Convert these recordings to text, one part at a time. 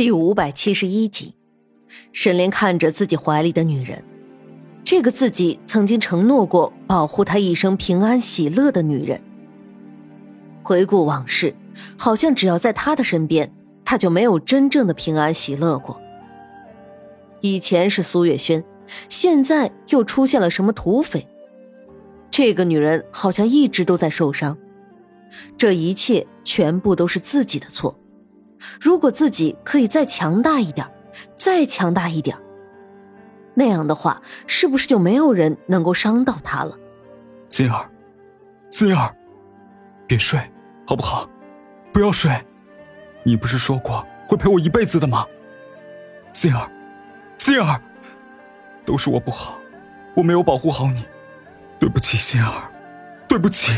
第571集，沈炼看着自己怀里的女人，这个自己曾经承诺过保护她一生平安喜乐的女人。回顾往事，好像只要在她的身边，她就没有真正的平安喜乐过。以前是苏月轩，现在又出现了什么土匪，这个女人好像一直都在受伤。这一切全部都是自己的错，如果自己可以再强大一点，那样的话，是不是就没有人能够伤到她了？姿儿，别睡好不好？不要睡，你不是说过会陪我一辈子的吗？心儿，都是我不好，我没有保护好你，对不起心儿，对不起。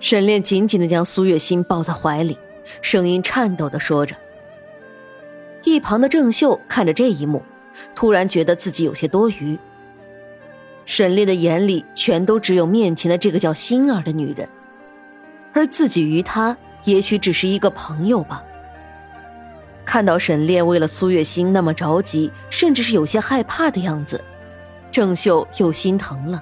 沈炼紧紧地将苏月心抱在怀里，声音颤抖地说着。一旁的郑秀看着这一幕，突然觉得自己有些多余。沈炼的眼里全都只有面前的这个叫心儿的女人，而自己与她也许只是一个朋友吧。看到沈炼为了苏月心那么着急，甚至是有些害怕的样子，郑秀又心疼了。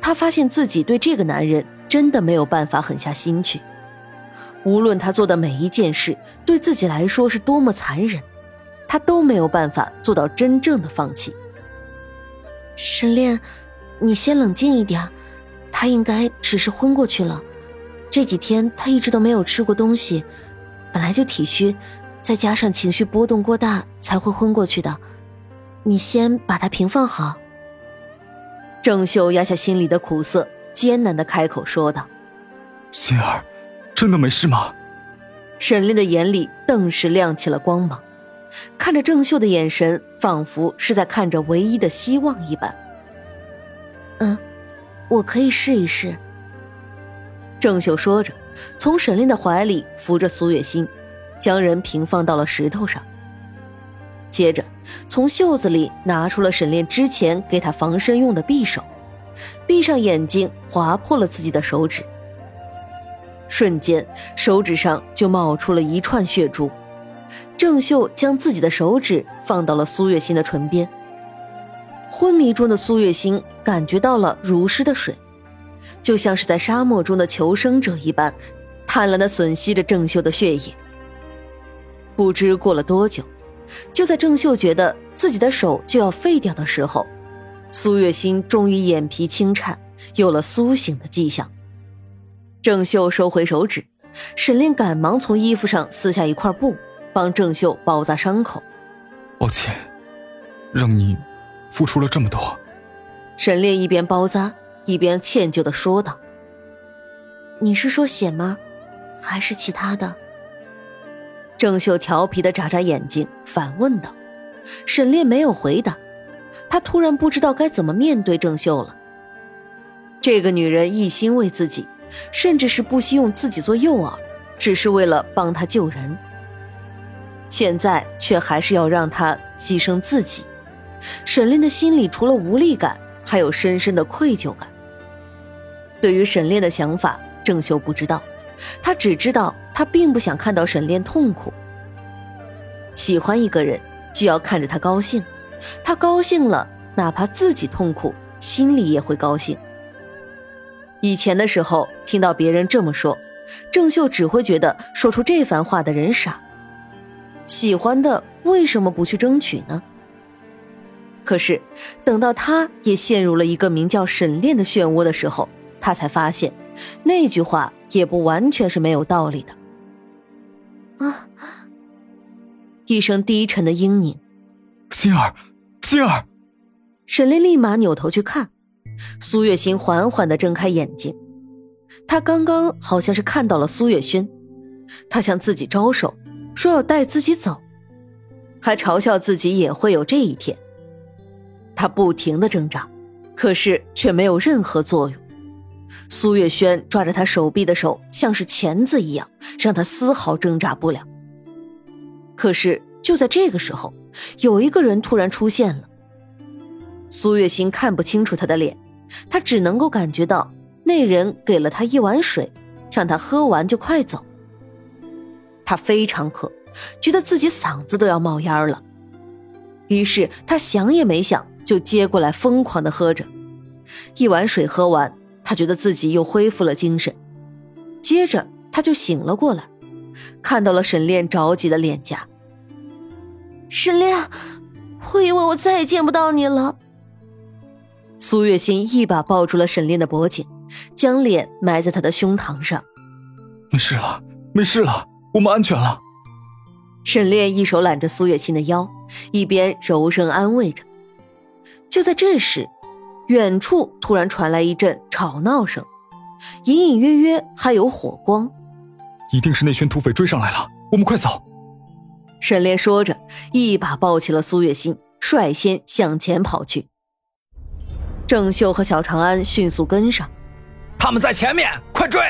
她发现自己对这个男人真的没有办法狠下心去，无论他做的每一件事对自己来说是多么残忍，他都没有办法做到真正的放弃。沈炼，你先冷静一点，他应该只是昏过去了，这几天他一直都没有吃过东西，本来就体虚，再加上情绪波动过大才会昏过去的，你先把他平放好。郑秀压下心里的苦涩，艰难地开口说道：心儿，真的没事吗？沈炼的眼里顿时亮起了光芒，看着郑秀的眼神仿佛是在看着唯一的希望一般。我可以试一试。郑秀说着，从沈炼的怀里扶着苏月心，将人平放到了石头上，接着从袖子里拿出了沈炼之前给他防身用的匕首，闭上眼睛划破了自己的手指，瞬间手指上就冒出了一串血珠。郑秀将自己的手指放到了苏月心的唇边，昏迷中的苏月心感觉到了如湿的水，就像是在沙漠中的求生者一般，贪婪地吮吸着郑秀的血液。不知过了多久，就在郑秀觉得自己的手就要废掉的时候，苏月心终于眼皮轻颤，有了苏醒的迹象。郑秀收回手指，沈炼赶忙从衣服上撕下一块布，帮郑秀包扎伤口。抱歉，让你付出了这么多。沈炼一边包扎，一边歉疚地说道。你是说血吗？还是其他的？郑秀调皮地眨眨眼睛，反问道。沈炼没有回答。他突然不知道该怎么面对郑秀了。这个女人一心为自己，甚至是不惜用自己做诱饵，只是为了帮她救人，现在却还是要让她牺牲自己。沈炼的心里除了无力感，还有深深的愧疚感。对于沈炼的想法，郑秀不知道，她只知道她并不想看到沈炼痛苦。喜欢一个人就要看着他高兴，他高兴了，哪怕自己痛苦，心里也会高兴。以前的时候听到别人这么说，郑秀只会觉得说出这番话的人傻，喜欢的为什么不去争取呢？可是等到他也陷入了一个名叫沈炼的漩涡的时候，他才发现那句话也不完全是没有道理的。一声低沉的嘤咛。心儿！沈炼立马扭头去看，苏月心缓缓地睁开眼睛，她刚刚好像是看到了苏月轩，她向自己招手，说要带自己走，还嘲笑自己也会有这一天。她不停地挣扎，可是却没有任何作用。苏月轩抓着她手臂的手像是钳子一样，让她丝毫挣扎不了。可是就在这个时候，有一个人突然出现了。苏月心看不清楚他的脸，她只能够感觉到那人给了她一碗水，让她喝完就快走。她非常渴，觉得自己嗓子都要冒烟了。于是他想也没想就接过来疯狂地喝着。一碗水喝完，他觉得自己又恢复了精神。接着他就醒了过来，看到了沈炼着急的脸颊。沈炼，我以为我再也见不到你了。苏月心一把抱住了沈炼的脖颈，将脸埋在他的胸膛上。没事了，没事了，我们安全了。沈炼一手揽着苏月心的腰，一边柔声安慰着。就在这时，远处突然传来一阵吵闹声，隐隐约约还有火光。一定是那群土匪追上来了，我们快走。沈炼说着，一把抱起了苏月心，率先向前跑去。郑秀和小长安迅速跟上。他们在前面，快追！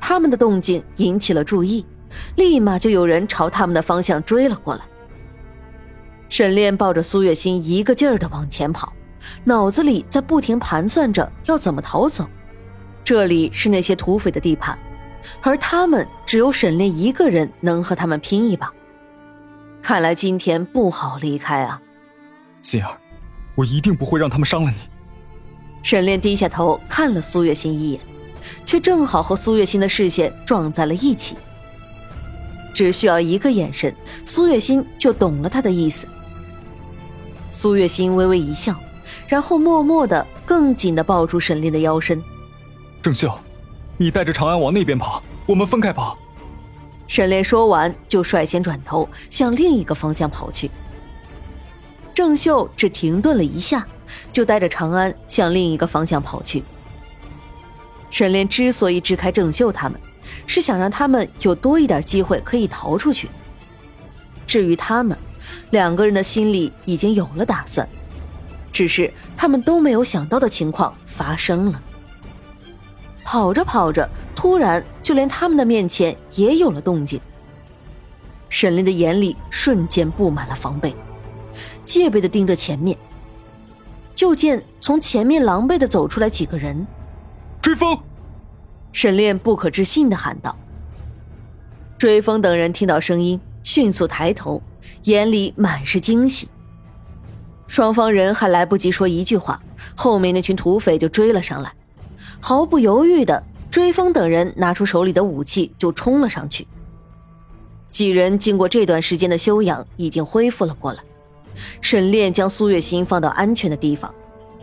他们的动静引起了注意，立马就有人朝他们的方向追了过来。沈炼抱着苏月心一个劲儿地往前跑，脑子里在不停盘算着要怎么逃走。这里是那些土匪的地盘，而他们只有沈炼一个人能和他们拼一把。看来今天不好离开啊。心儿，我一定不会让他们伤了你。沈炼低下头看了苏月心一眼，却正好和苏月心的视线撞在了一起。只需要一个眼神，苏月心就懂了他的意思。苏月心微微一笑，然后默默地更紧地抱住沈炼的腰身。郑秀，你带着长安往那边跑，我们分开跑。沈炼说完就率先转头向另一个方向跑去。郑秀只停顿了一下，就带着长安向另一个方向跑去。沈炼之所以支开郑秀他们，是想让他们有多一点机会可以逃出去。至于他们两个人的心里已经有了打算，只是他们都没有想到的情况发生了。跑着跑着，突然就连他们的面前也有了动静。沈炼的眼里瞬间布满了防备，戒备地盯着前面。就见从前面狼狈地走出来几个人。追风！沈炼不可置信地喊道。追风等人听到声音，迅速抬头，眼里满是惊喜。双方人还来不及说一句话，后面那群土匪就追了上来。毫不犹豫的，追风等人拿出手里的武器就冲了上去。几人经过这段时间的休养，已经恢复了过来。沈炼将苏月心放到安全的地方，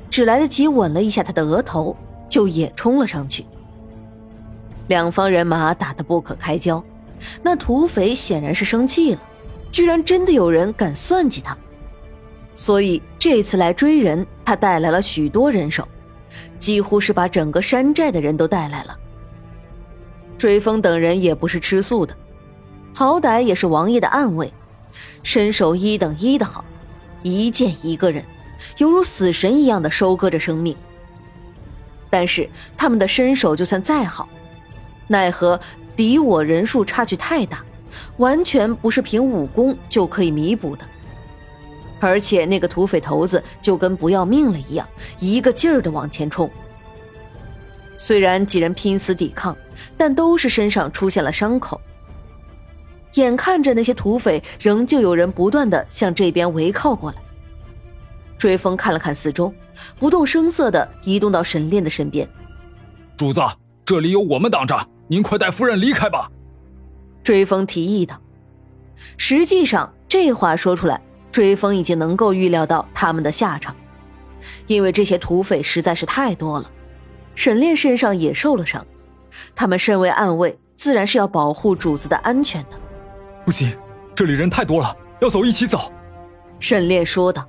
只来得及吻了一下她的额头，就也冲了上去。两方人马打得不可开交，那土匪显然是生气了，居然真的有人敢算计他。所以这次来追人，他带来了许多人手，几乎是把整个山寨的人都带来了。追风等人也不是吃素的，好歹也是王爷的暗卫，身手一等一的好，一剑一个人，犹如死神一样的收割着生命。但是他们的身手就算再好，奈何敌我人数差距太大，完全不是凭武功就可以弥补的。而且那个土匪头子就跟不要命了一样，一个劲儿地往前冲。虽然几人拼死抵抗，但都是身上出现了伤口。眼看着那些土匪仍旧有人不断地向这边围靠过来。追风看了看四周，不动声色地移动到沈炼的身边。主子，这里有我们挡着，您快带夫人离开吧。追风提议道。实际上这话说出来，追风已经能够预料到他们的下场，因为这些土匪实在是太多了，沈炼身上也受了伤，他们身为暗卫，自然是要保护主子的安全的。不行，这里人太多了，要走一起走。沈炼说道。